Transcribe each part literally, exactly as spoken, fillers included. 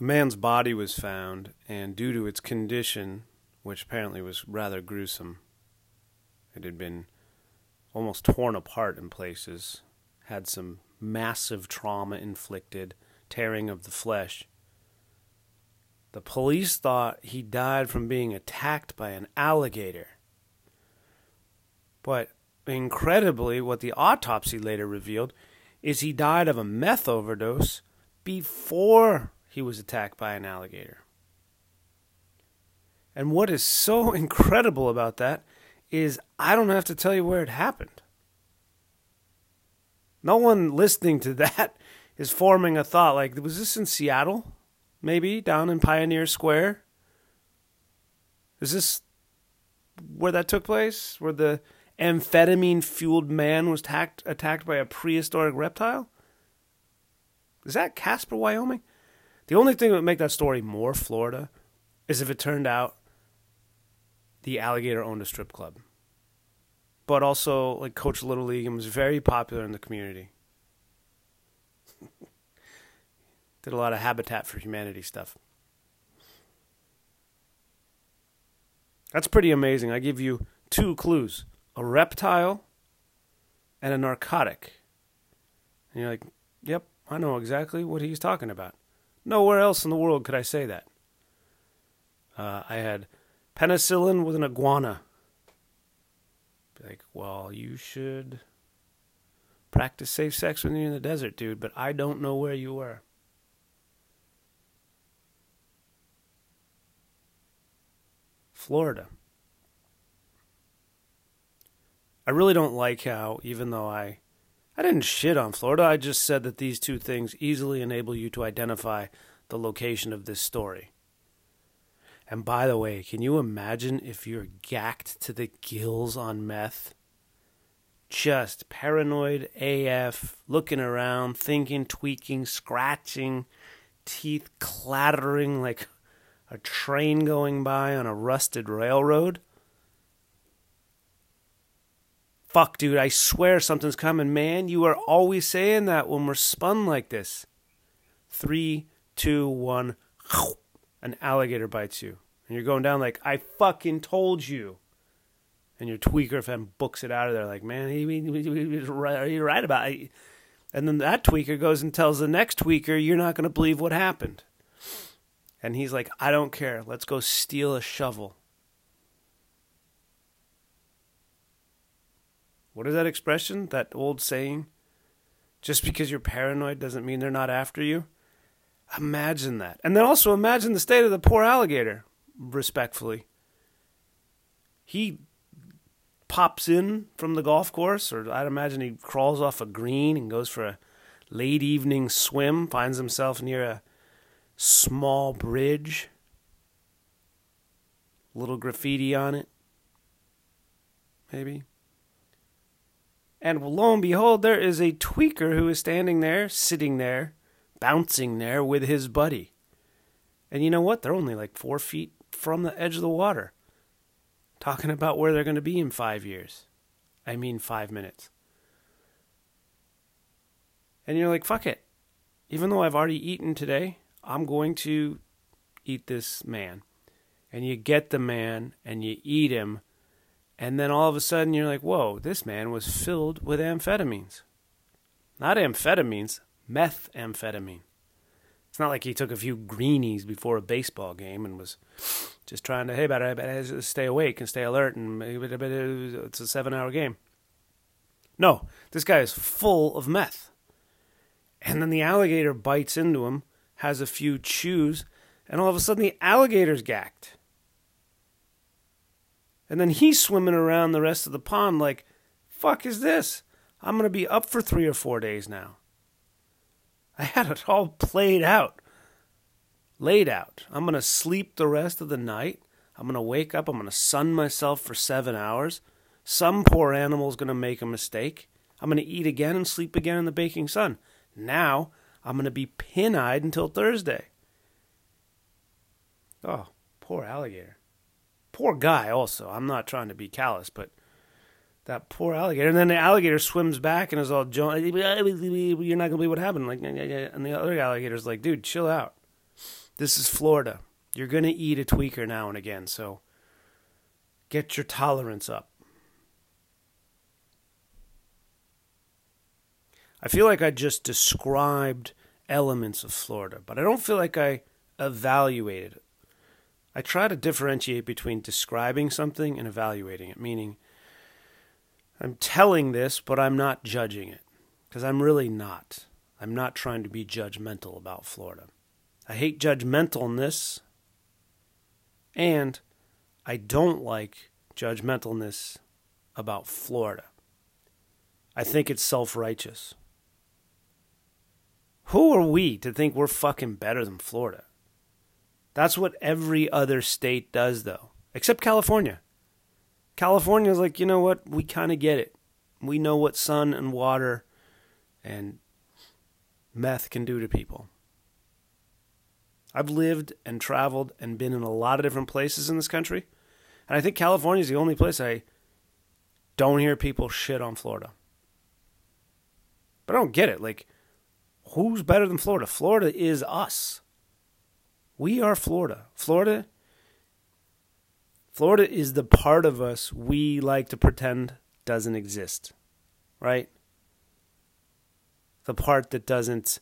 a man's body was found, and due to its condition, which apparently was rather gruesome, it had been almost torn apart in places, had some massive trauma inflicted, tearing of the flesh. The police thought he died from being attacked by an alligator. But incredibly, what the autopsy later revealed is he died of a meth overdose before he was attacked by an alligator. And what is so incredible about that is I don't have to tell you where it happened. No one listening to that is forming a thought like, was this in Seattle? Maybe down in Pioneer Square? Is this where that took place? Where the amphetamine-fueled man was attacked, attacked by a prehistoric reptile? Is that Casper, Wyoming? The only thing that would make that story more Florida is if it turned out the alligator owned a strip club. But also, like, coached Little League and was very popular in the community. Did a lot of Habitat for Humanity stuff. That's pretty amazing. I give you two clues. A reptile and a narcotic. And you're like, yep, I know exactly what he's talking about. Nowhere else in the world could I say that. Uh, I had penicillin with an iguana. Like, well, you should practice safe sex when you're in the desert, dude, but I don't know where you were. Florida. I really don't like how, even though I, I didn't shit on Florida, I just said that these two things easily enable you to identify the location of this story. And by the way, can you imagine if you're gacked to the gills on meth? Just paranoid A F, looking around, thinking, tweaking, scratching, teeth clattering like a train going by on a rusted railroad. Fuck, dude, I swear something's coming, man. You are always saying that when we're spun like this. Three, two, one, an alligator bites you. And you're going down like, I fucking told you. And your tweaker fan books it out of there like, man, he, he, he, are you right about it? And then that tweaker goes and tells the next tweaker, you're not going to believe what happened. And he's like, I don't care. Let's go steal a shovel. What is that expression? That old saying? Just because you're paranoid doesn't mean they're not after you? Imagine that. And then also imagine the state of the poor alligator, respectfully. He pops in from the golf course, or I'd imagine he crawls off a green and goes for a late evening swim, finds himself near a small bridge, little graffiti on it, maybe. And lo and behold, there is a tweaker who is standing there, sitting there, bouncing there with his buddy. And you know what? They're only like four feet from the edge of the water. Talking about where they're going to be in five years. I mean five minutes. And you're like, fuck it. Even though I've already eaten today, I'm going to eat this man. And you get the man and you eat him. And then all of a sudden you're like, whoa, this man was filled with amphetamines. Not amphetamines. Methamphetamine. It's not like he took a few greenies before a baseball game and was just trying to, hey, better, better stay awake and stay alert, and it's a seven-hour game. No, this guy is full of meth. And then the alligator bites into him, has a few chews, and all of a sudden the alligator's gacked. And then he's swimming around the rest of the pond like, fuck is this? I'm going to be up for three or four days now. I had it all played out, laid out. I'm going to sleep the rest of the night. I'm going to wake up. I'm going to sun myself for seven hours. Some poor animal's going to make a mistake. I'm going to eat again and sleep again in the baking sun. Now I'm going to be pin-eyed until Thursday. Oh, poor alligator. Poor guy also. I'm not trying to be callous, but that poor alligator. And then the alligator swims back and is all, jo- you're not going to believe what happened. Like, and the other alligator's like, dude, chill out. This is Florida. You're going to eat a tweaker now and again, so get your tolerance up. I feel like I just described elements of Florida, but I don't feel like I evaluated it. I try to differentiate between describing something and evaluating it, meaning I'm telling this, but I'm not judging it, because I'm really not. I'm not trying to be judgmental about Florida. I hate judgmentalness, and I don't like judgmentalness about Florida. I think it's self-righteous. Who are we to think we're fucking better than Florida? That's what every other state does, though, except California. California's like, you know what? We kind of get it. We know what sun and water and meth can do to people. I've lived and traveled and been in a lot of different places in this country, and I think California is the only place I don't hear people shit on Florida. But I don't get it. Like, who's better than Florida? Florida is us. We are Florida. Florida Florida is the part of us we like to pretend doesn't exist, right? The part that doesn't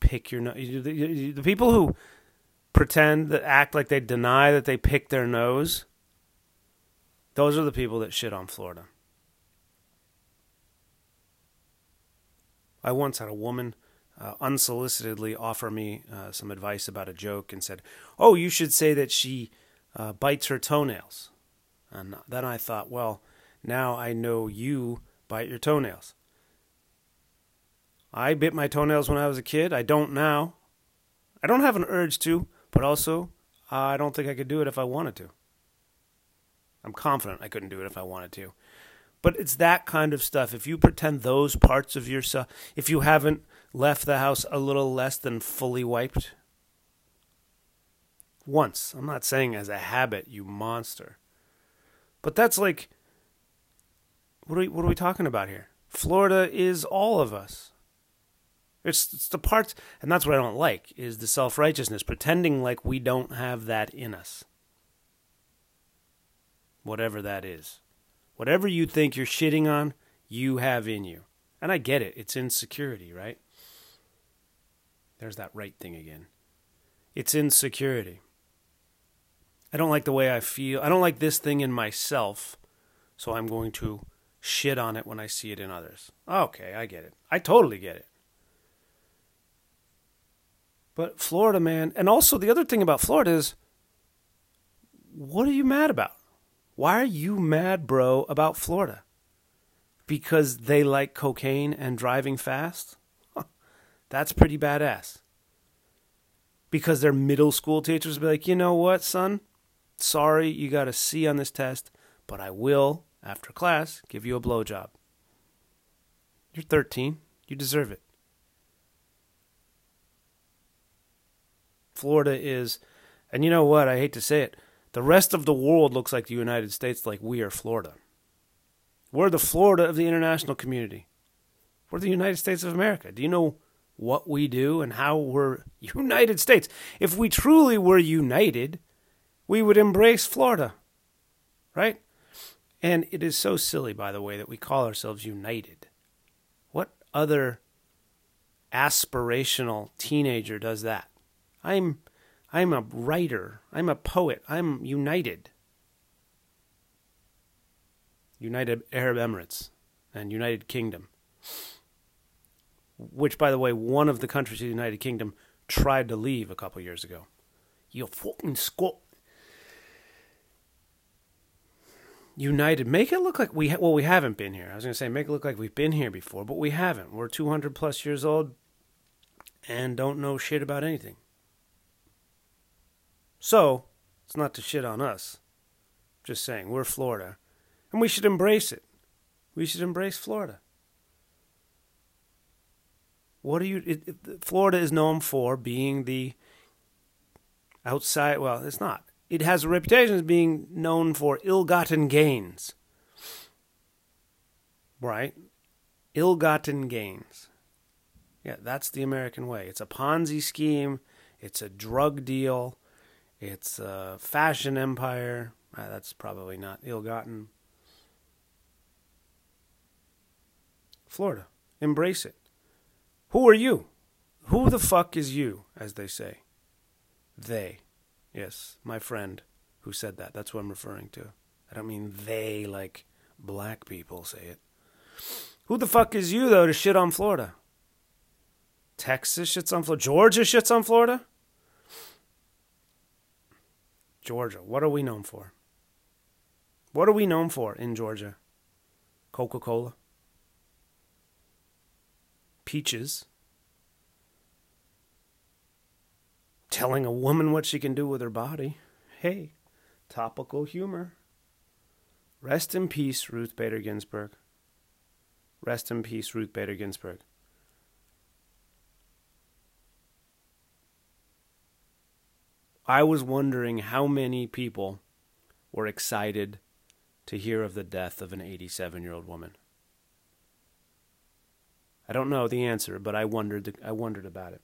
pick your nose. The people who pretend, that act like they deny that they pick their nose, those are the people that shit on Florida. I once had a woman uh, unsolicitedly offer me uh, some advice about a joke and said, oh, you should say that she... Uh, bites her toenails. And then I thought, well, now I know you bite your toenails. I bit my toenails when I was a kid. I don't now. I don't have an urge to, but also uh, I don't think I could do it if I wanted to. I'm confident I couldn't do it if I wanted to. But it's that kind of stuff. If you pretend those parts of yourself, if you haven't left the house a little less than fully wiped, once. I'm not saying as a habit, you monster. But that's like, what are we, what are we talking about here? Florida is all of us. It's, it's the parts, and that's what I don't like, is the self-righteousness, pretending like we don't have that in us. Whatever that is. Whatever you think you're shitting on, you have in you. And I get it. It's insecurity, right? There's that right thing again. It's insecurity. I don't like the way I feel. I don't like this thing in myself, so I'm going to shit on it when I see it in others. Okay, I get it. I totally get it. But Florida, man, and also the other thing about Florida is, what are you mad about? Why are you mad, bro, about Florida? Because they like cocaine and driving fast? Huh, that's pretty badass. Because their middle school teachers will be like, you know what, son? Sorry, you got a C on this test, but I will, after class, give you a blowjob. You're thirteen. You deserve it. Florida is, and you know what? I hate to say it. The rest of the world looks like the United States, like we are Florida. We're the Florida of the international community. We're the United States of America. Do you know what we do and how we're United States? If we truly were united, we would embrace Florida, right? And it is so silly, by the way, that we call ourselves united. What other aspirational teenager does that? I'm, I'm a writer. I'm a poet. I'm united. United Arab Emirates and United Kingdom. Which, by the way, one of the countries of the United Kingdom tried to leave a couple years ago. You fucking Scot. United. Make it look like we... Ha- well, we haven't been here. I was going to say, make it look like we've been here before, but we haven't. We're two hundred plus years old and don't know shit about anything. So, it's not to shit on us. Just saying, we're Florida. And we should embrace it. We should embrace Florida. What are you? It, it, Florida is known for being the outside. Well, it's not. It has a reputation as being known for ill-gotten gains, right? Ill-gotten gains. Yeah, that's the American way. It's a Ponzi scheme. It's a drug deal. It's a fashion empire. Uh, that's probably not ill-gotten. Florida. Embrace it. Who are you? Who the fuck is you, as they say? They. Yes, my friend who said that. That's what I'm referring to. I don't mean they like black people say it. Who the fuck is you, though, to shit on Florida? Texas shits on Florida. Georgia shits on Florida? Georgia. What are we known for? What are we known for in Georgia? Coca-Cola. Peaches. Telling a woman what she can do with her body. Hey, topical humor. Rest in peace, Ruth Bader Ginsburg. Rest in peace, Ruth Bader Ginsburg. I was wondering how many people were excited to hear of the death of an eighty-seven-year-old woman. I don't know the answer, but I wondered I wondered about it.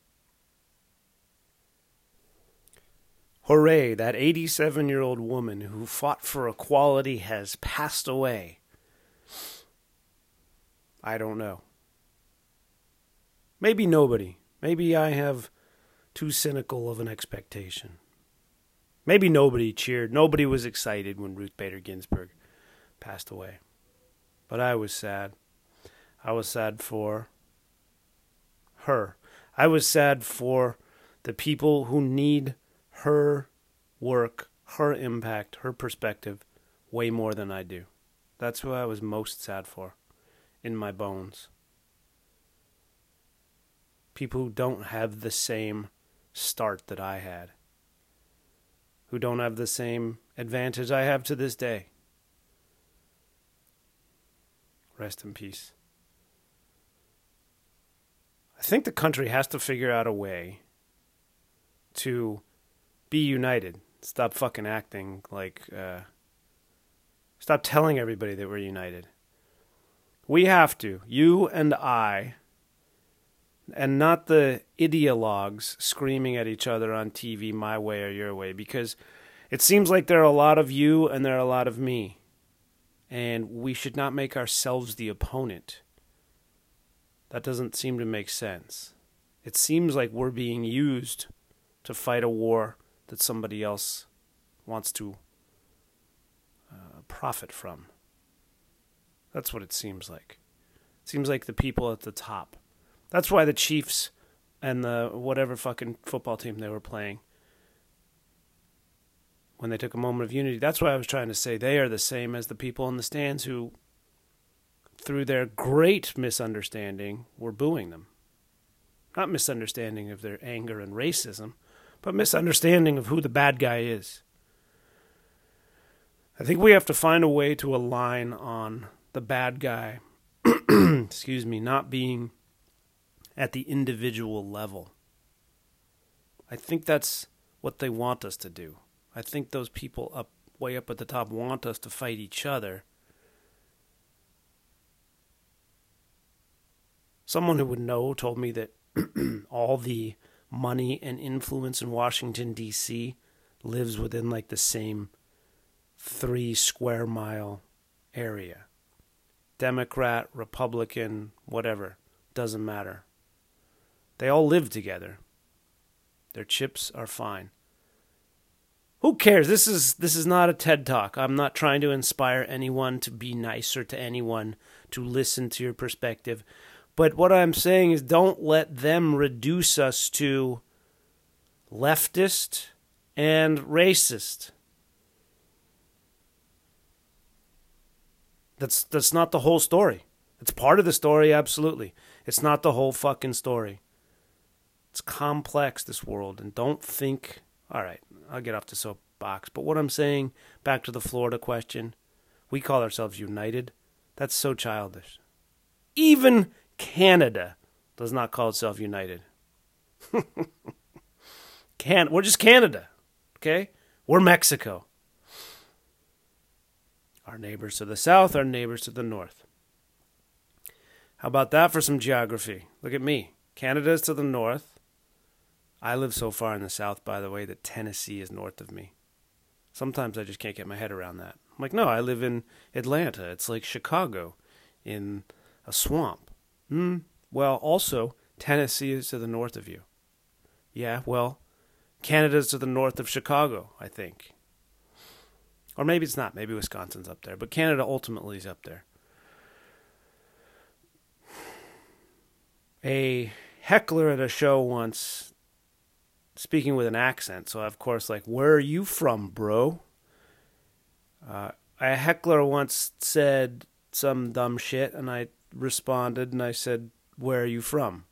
Hooray, that eighty-seven-year-old woman who fought for equality has passed away. I don't know. Maybe nobody. Maybe I have too cynical of an expectation. Maybe nobody cheered. Nobody was excited when Ruth Bader Ginsburg passed away. But I was sad. I was sad for her. I was sad for the people who need her work, her impact, her perspective way more than I do. That's who I was most sad for in my bones. People who don't have the same start that I had. Who don't have the same advantage I have to this day. Rest in peace. I think the country has to figure out a way to be united. Stop fucking acting like, uh, stop telling everybody that we're united. We have to, you and I, and not the ideologues screaming at each other on T V, my way or your way, because it seems like there are a lot of you and there are a lot of me. And we should not make ourselves the opponent. That doesn't seem to make sense. It seems like we're being used to fight a war that somebody else wants to uh, profit from. That's what it seems like. It seems like the people at the top. That's why the Chiefs and the whatever fucking football team they were playing, when they took a moment of unity, that's why I was trying to say they are the same as the people in the stands who, through their great misunderstanding, were booing them. Not misunderstanding of their anger and racism, but misunderstanding of who the bad guy is. I think we have to find a way to align on the bad guy, excuse me, not being at the individual level. I think that's what they want us to do. I think those people up way up at the top want us to fight each other. Someone who would know told me that all the money and influence in Washington, D C lives within like the same three square mile area. Democrat, Republican, whatever, doesn't matter. They all live together. Their chips are fine. Who cares? This is this is not a TED Talk. I'm not trying to inspire anyone to be nicer to anyone, to listen to your perspective. But what I'm saying is don't let them reduce us to leftist and racist. That's that's not the whole story. It's part of the story, absolutely. It's not the whole fucking story. It's complex, this world, and don't think, all right, I'll get off the soapbox. But what I'm saying, back to the Florida question, we call ourselves united. That's so childish. Even Canada does not call itself united. Can- we're just Canada, okay? We're Mexico. Our neighbors to the south, our neighbors to the north. How about that for some geography? Look at me. Canada's to the north. I live so far in the South, by the way, that Tennessee is north of me. Sometimes I just can't get my head around that. I'm like, no, I live in Atlanta. It's like Chicago in a swamp. Hmm. Well, also, Tennessee is to the north of you. Yeah, well, Canada's to the north of Chicago, I think. Or maybe it's not. Maybe Wisconsin's up there. But Canada ultimately is up there. A heckler at a show once, speaking with an accent, so of course, like, where are you from, bro? Uh, a heckler once said some dumb shit, and I responded, and I said, where are you from?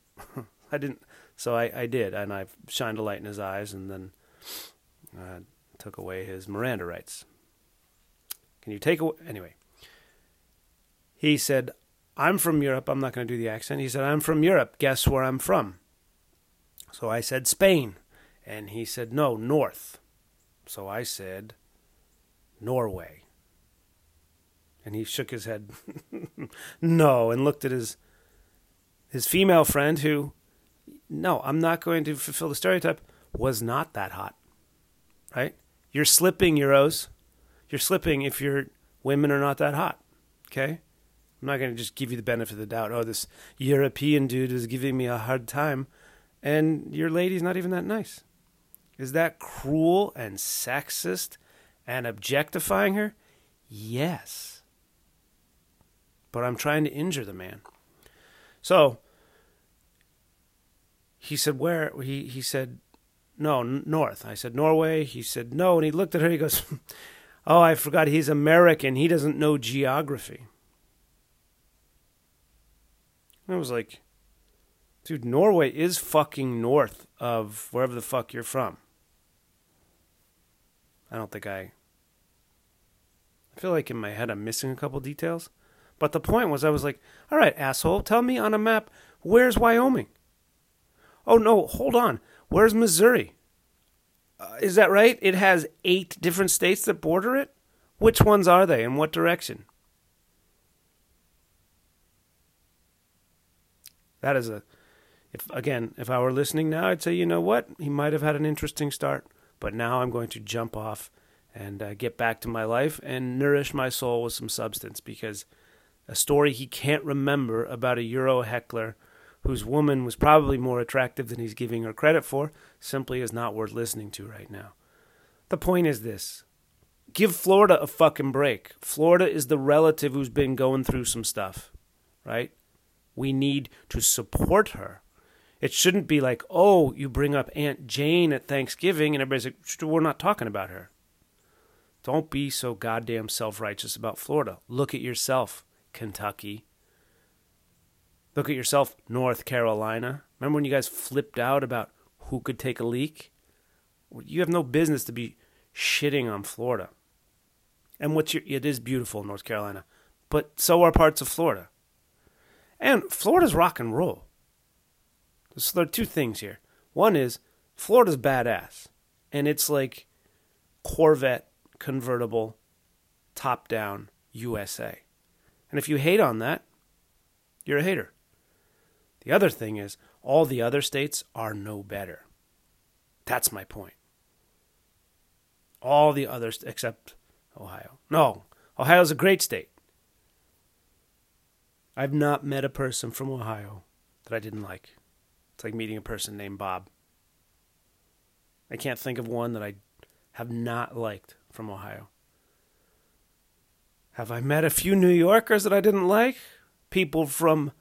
I didn't, so I, I did, and I shined a light in his eyes, and then uh, took away his Miranda rights. Can you take away, anyway. He said, I'm from Europe. I'm not going to do the accent. He said, I'm from Europe. Guess where I'm from? So I said, Spain. And he said, no, north. So I said, Norway. And he shook his head, no, and looked at his his female friend who, no, I'm not going to fulfill the stereotype, was not that hot, right? You're slipping, Euros. You're slipping if your women are not that hot, okay? I'm not going to just give you the benefit of the doubt. Oh, this European dude is giving me a hard time. And your lady's not even that nice. Is that cruel and sexist and objectifying her? Yes. But I'm trying to injure the man. So he said, where? He, he said, no, n- north. I said, Norway. He said, no. And he looked at her. He goes, oh, I forgot he's American. He doesn't know geography. I was like, dude, Norway is fucking north of wherever the fuck you're from. I don't think I... I feel like in my head I'm missing a couple details. But the point was I was like, all right, asshole, tell me on a map, where's Wyoming? Oh, no, hold on. Where's Missouri? Uh, is that right? It has eight different states that border it? Which ones are they and what direction? That is a, if again, if I were listening now, I'd say, you know what? He might have had an interesting start, but now I'm going to jump off and uh, get back to my life and nourish my soul with some substance, because a story he can't remember about a Euro heckler whose woman was probably more attractive than he's giving her credit for simply is not worth listening to right now. The point is this. Give Florida a fucking break. Florida is the relative who's been going through some stuff, right? We need to support her. It shouldn't be like, oh, you bring up Aunt Jane at Thanksgiving, and everybody's like, we're not talking about her. Don't be so goddamn self-righteous about Florida. Look at yourself, Kentucky. Look at yourself, North Carolina. Remember when you guys flipped out about who could take a leak? You have no business to be shitting on Florida. And what's your? It is beautiful, North Carolina, but so are parts of Florida. And Florida's rock and roll. So there are two things here. One is Florida's badass, and it's like Corvette, convertible, top-down, U S A. And if you hate on that, you're a hater. The other thing is all the other states are no better. That's my point. All the others except Ohio. No, Ohio's a great state. I've not met a person from Ohio that I didn't like. It's like meeting a person named Bob. I can't think of one that I have not liked from Ohio. Have I met a few New Yorkers that I didn't like? People from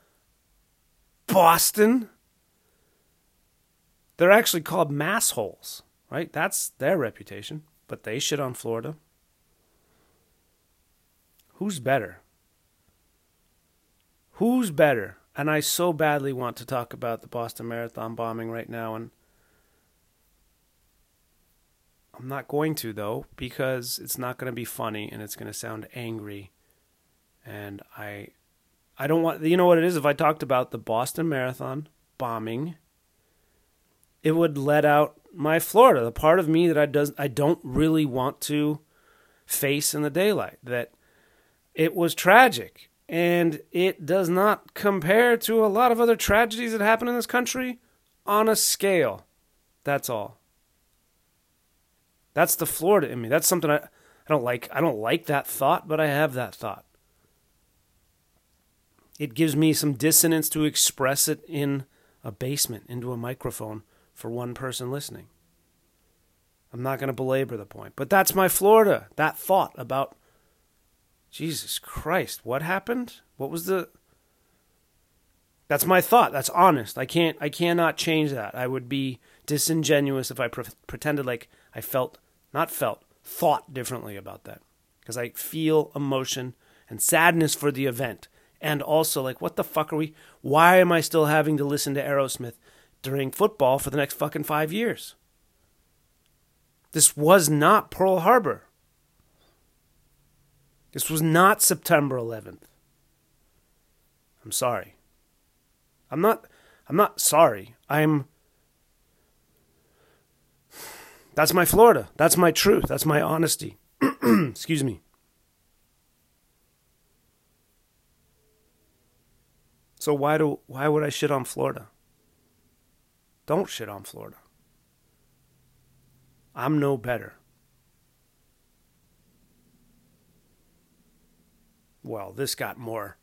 Boston? They're actually called massholes, right? That's their reputation, but they shit on Florida. Who's better? Who's better? And I so badly want to talk about the Boston Marathon bombing right now, and I'm not going to, though, because it's not going to be funny, and it's going to sound angry, and I I don't want... You know what it is? If I talked about the Boston Marathon bombing, it would let out my Florida, the part of me that I does I don't really want to face in the daylight, that it was tragic. And it does not compare to a lot of other tragedies that happen in this country on a scale That's all. That's the Florida in me. That's something I, I don't like. I don't like that thought, but I have that thought. It gives me some dissonance to express it in a basement, into a microphone for one person listening. I'm not going to belabor the point, but that's my Florida, that thought about, Jesus Christ, what happened? What was the... That's my thought. That's honest. I can't, I cannot change that. I would be disingenuous if I pre- pretended like I felt, not felt, thought differently about that. Because I feel emotion and sadness for the event. And also, like, what the fuck are we, why am I still having to listen to Aerosmith during football for the next fucking five years? This was not Pearl Harbor. This was not September eleventh. I'm sorry. I'm not, I'm not sorry. I'm, that's my Florida. That's my truth. That's my honesty. Excuse me. So why do, why would I shit on Florida? Don't shit on Florida. I'm no better. Well, this got more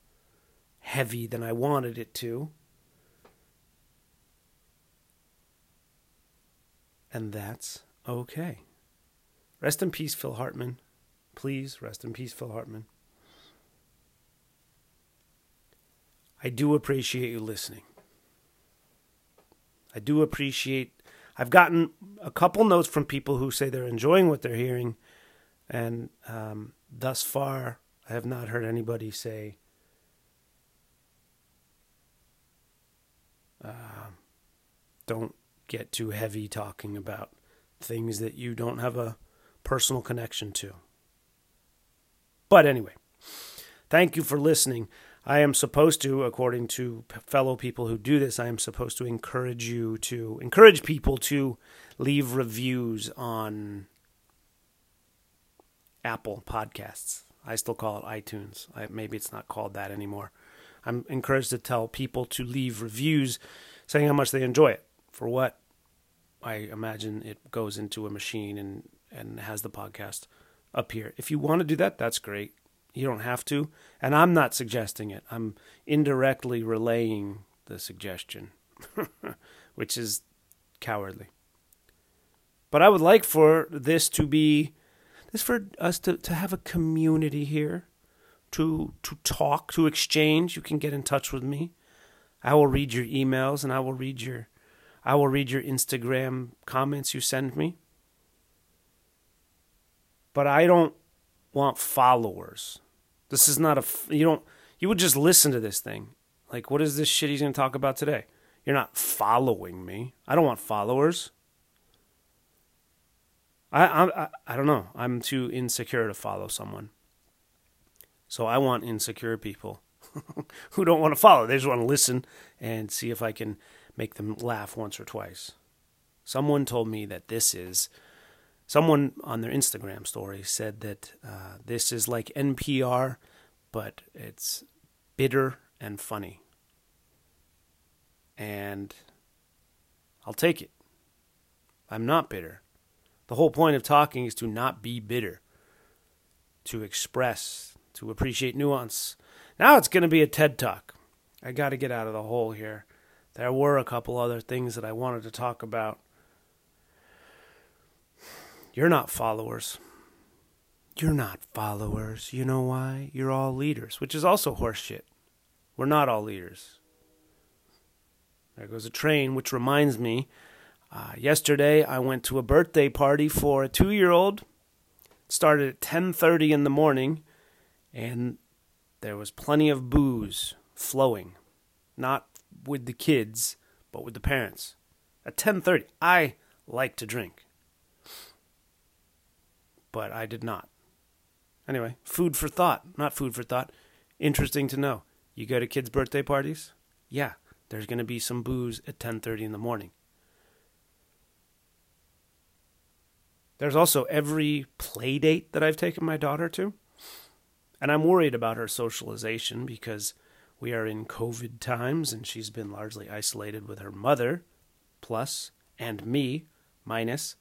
heavy than I wanted it to. And that's okay. Rest in peace, Phil Hartman. Please, rest in peace, Phil Hartman. I do appreciate you listening. I do appreciate... I've gotten a couple notes from people who say they're enjoying what they're hearing. And um, thus far, I have not heard anybody say... Uh, don't... get too heavy talking about things that you don't have a personal connection to. But anyway, thank you for listening. I am supposed to, according to fellow people who do this, I am supposed to encourage you to encourage people to leave reviews on Apple Podcasts. I still call it iTunes. I, maybe it's not called that anymore. I'm encouraged to tell people to leave reviews saying how much they enjoy it. For what I imagine it goes into a machine and, and has the podcast up here. If you want to do that, that's great. You don't have to. And I'm not suggesting it. I'm indirectly relaying the suggestion, which is cowardly. But I would like for this to be, this for us to, to have a community here, to to talk, to exchange. You can get in touch with me. I will read your emails and I will read your I will read your Instagram comments you send me. But I don't want followers. This is not a... You don't... You would just listen to this thing. Like, what is this shit he's going to talk about today? You're not following me. I don't want followers. I, I, I, I don't know. I'm too insecure to follow someone. So I want insecure people who don't want to follow. They just want to listen and see if I can... make them laugh once or twice. Someone told me that this is, someone on their Instagram story said that uh, this is like N P R, but it's bitter and funny. And I'll take it. I'm not bitter. The whole point of talking is to not be bitter, to express, to appreciate nuance. Now it's going to be a TED Talk. I got to get out of the hole here. There were a couple other things that I wanted to talk about. You're not followers. You're not followers. You know why? You're all leaders, which is also horseshit. We're not all leaders. There goes a train, which reminds me, uh, yesterday I went to a birthday party for a two-year-old. It started at ten thirty in the morning, and there was plenty of booze flowing. Not with the kids, but with the parents. At ten thirty, I like to drink. But I did not. Anyway, food for thought. Not food for thought. Interesting to know. You go to kids' birthday parties? Yeah, there's going to be some booze at ten thirty in the morning. There's also every play date that I've taken my daughter to. And I'm worried about her socialization because... we are in COVID times, and she's been largely isolated with her mother, plus, and me, minus.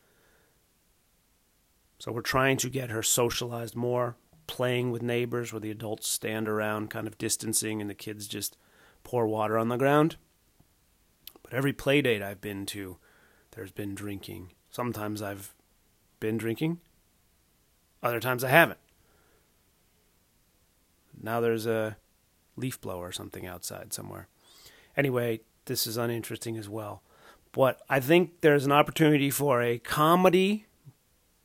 So we're trying to get her socialized more, playing with neighbors where the adults stand around, kind of distancing, and the kids just pour water on the ground. But every play date I've been to, there's been drinking. Sometimes I've been drinking. Other times I haven't. Now there's a leaf blower or something outside somewhere. Anyway, this is uninteresting as well. But I think there's an opportunity for a comedy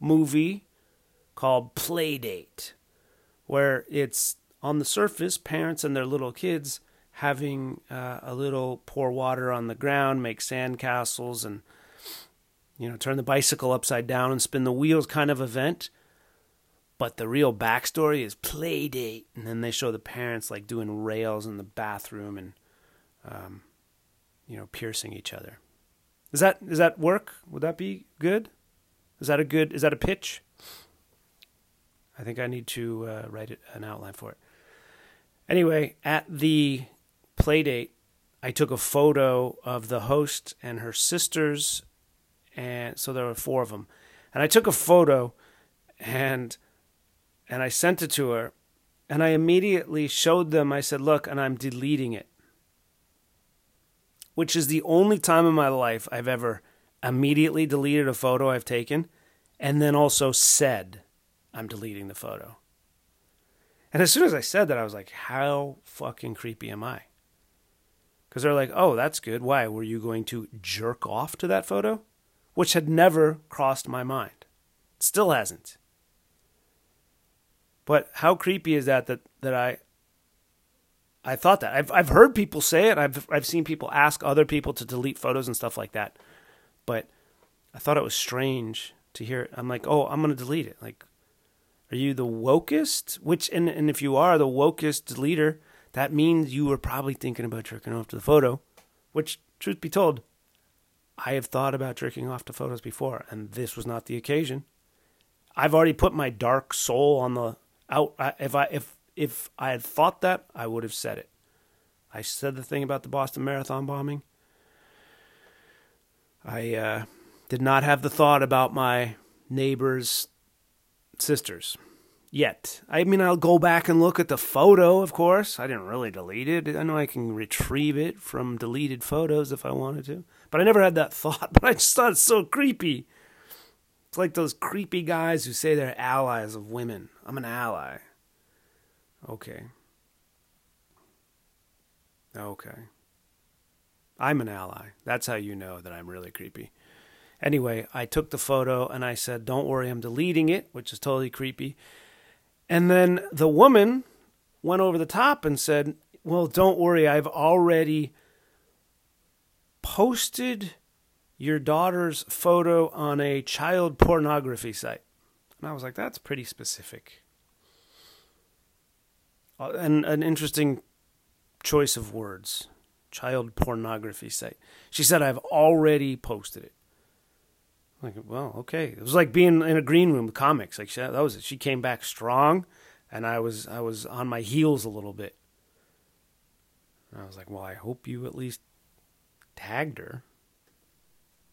movie called Playdate, where it's, on the surface, parents and their little kids having uh, a little pour water on the ground, make sandcastles, and, you know, turn the bicycle upside down and spin the wheels kind of event. But the real backstory is Playdate. And then they show the parents, like, doing rails in the bathroom and, um, you know, piercing each other. Is that, is that work? Would that be good? Is that a good, is that a pitch? I think I need to uh, write it, an outline for it. Anyway, at the Playdate, I took a photo of the host and her sisters, and so there were four of them. And I took a photo, and and I sent it to her, and I immediately showed them. I said, "Look," and I'm deleting it, which is the only time in my life I've ever immediately deleted a photo I've taken, and then also said, "I'm deleting the photo." And as soon as I said that, I was like, how fucking creepy am I? Because they're like, "Oh, that's good. Why? Were you going to jerk off to that photo?" Which had never crossed my mind. It still hasn't. But how creepy is that that, that I I thought that? I've I've heard people say it. I've I've seen people ask other people to delete photos and stuff like that. But I thought it was strange to hear it. I'm like, "Oh, I'm going to delete it." Like, are you the wokest? Which, and, and if you are the wokest deleter, that means you were probably thinking about jerking off to the photo, which, truth be told, I have thought about jerking off to photos before, and this was not the occasion. I've already put my dark soul on the out. I, if I if if I had thought that, I would have said it. I said the thing about the Boston Marathon bombing. I uh, did not have the thought about my neighbor's sisters yet. I mean, I'll go back and look at the photo, of course. I didn't really delete it. I know I can retrieve it from deleted photos if I wanted to. But I never had that thought. But I just thought it's so creepy. It's like those creepy guys who say they're allies of women. I'm an ally. Okay. Okay. I'm an ally. That's how you know that I'm really creepy. Anyway, I took the photo and I said, "Don't worry, I'm deleting it," which is totally creepy. And then the woman went over the top and said, "Well, don't worry, I've already posted your daughter's photo on a child pornography site." And I was like, that's pretty specific. And an interesting choice of words, child pornography site. She said, "I've already posted it." Like, well, okay. It was like being in a green room with comics. Like, she, that was it. She came back strong, and I was I was on my heels a little bit. And I was like, well, I hope you at least tagged her.